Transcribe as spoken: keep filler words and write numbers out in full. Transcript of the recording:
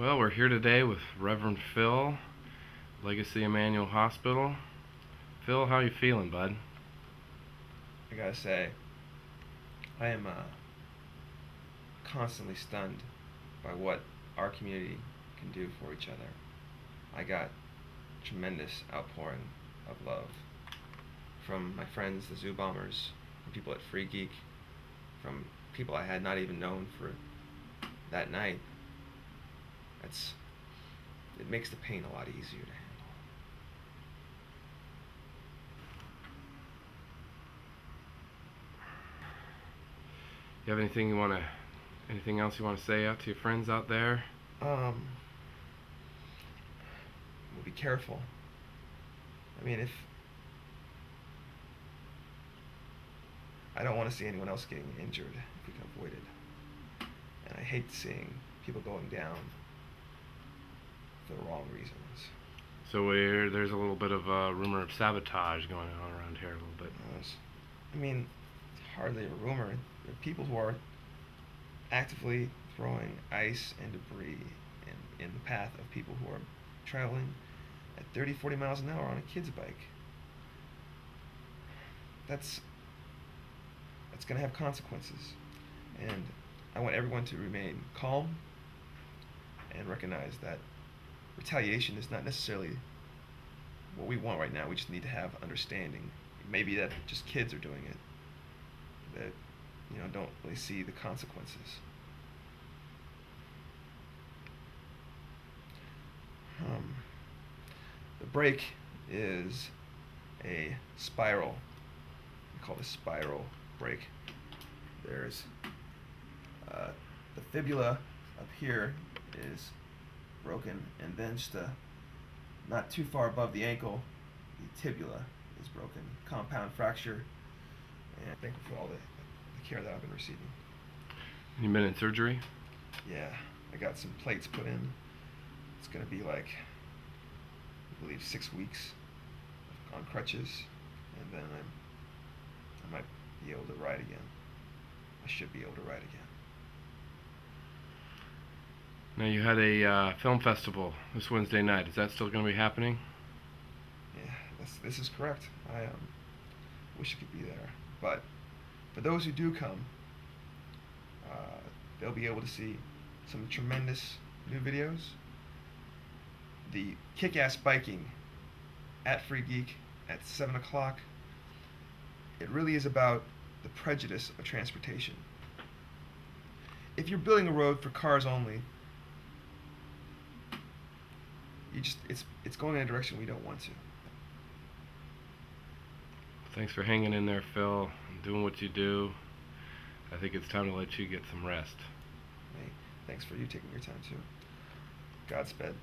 Well, we're here today with Reverend Phil, Legacy Emanuel Hospital. Phil, how are you feeling, bud? I gotta say, I am uh, constantly stunned by what our community can do for each other. I got tremendous outpouring of love from my friends, the Zoo Bombers, from people at Free Geek, from people I had not even known for that night. That's, it makes the pain a lot easier to handle. You have anything you want to, anything else you want to say out to your friends out there? Um, we'll be careful. I mean, if, I don't want to see anyone else getting injured if we can avoid it. And I hate seeing people going down for the wrong reasons. So we're, there's a little bit of a rumor of sabotage going on around here a little bit. I mean, it's hardly a rumor. There are people who are actively throwing ice and debris in, in the path of people who are traveling at thirty, forty miles an hour on a kid's bike. That's, that's going to have consequences. And I want everyone to remain calm and recognize that retaliation is not necessarily what we want right now. We just need to have understanding. Maybe that just kids are doing it, that, you know, don't really see the consequences. Um, the break is a spiral. We call it a spiral break. There's uh, the fibula up here is broken, and then just uh, not too far above the ankle, the tibia is broken. Compound fracture, and thank you for all the, the care that I've been receiving. You've been in surgery? Yeah, I got some plates put in. It's going to be like, I believe, six weeks on crutches, and then I'm, I might be able to ride again. I should be able to ride again. Now, you had a uh, film festival this Wednesday night. Is that still going to be happening? Yeah, this, this is correct. I um, wish I could be there. But for those who do come, uh, they'll be able to see some tremendous new videos. The kick-ass biking at Free Geek at seven o'clock. It really is about the prejudice of transportation. If you're building a road for cars only, You just it's it's going in a direction we don't want to. Thanks for hanging in there, Phil, and doing what you do. I think it's time to let you get some rest. Hey, thanks for you taking your time too. Godspeed.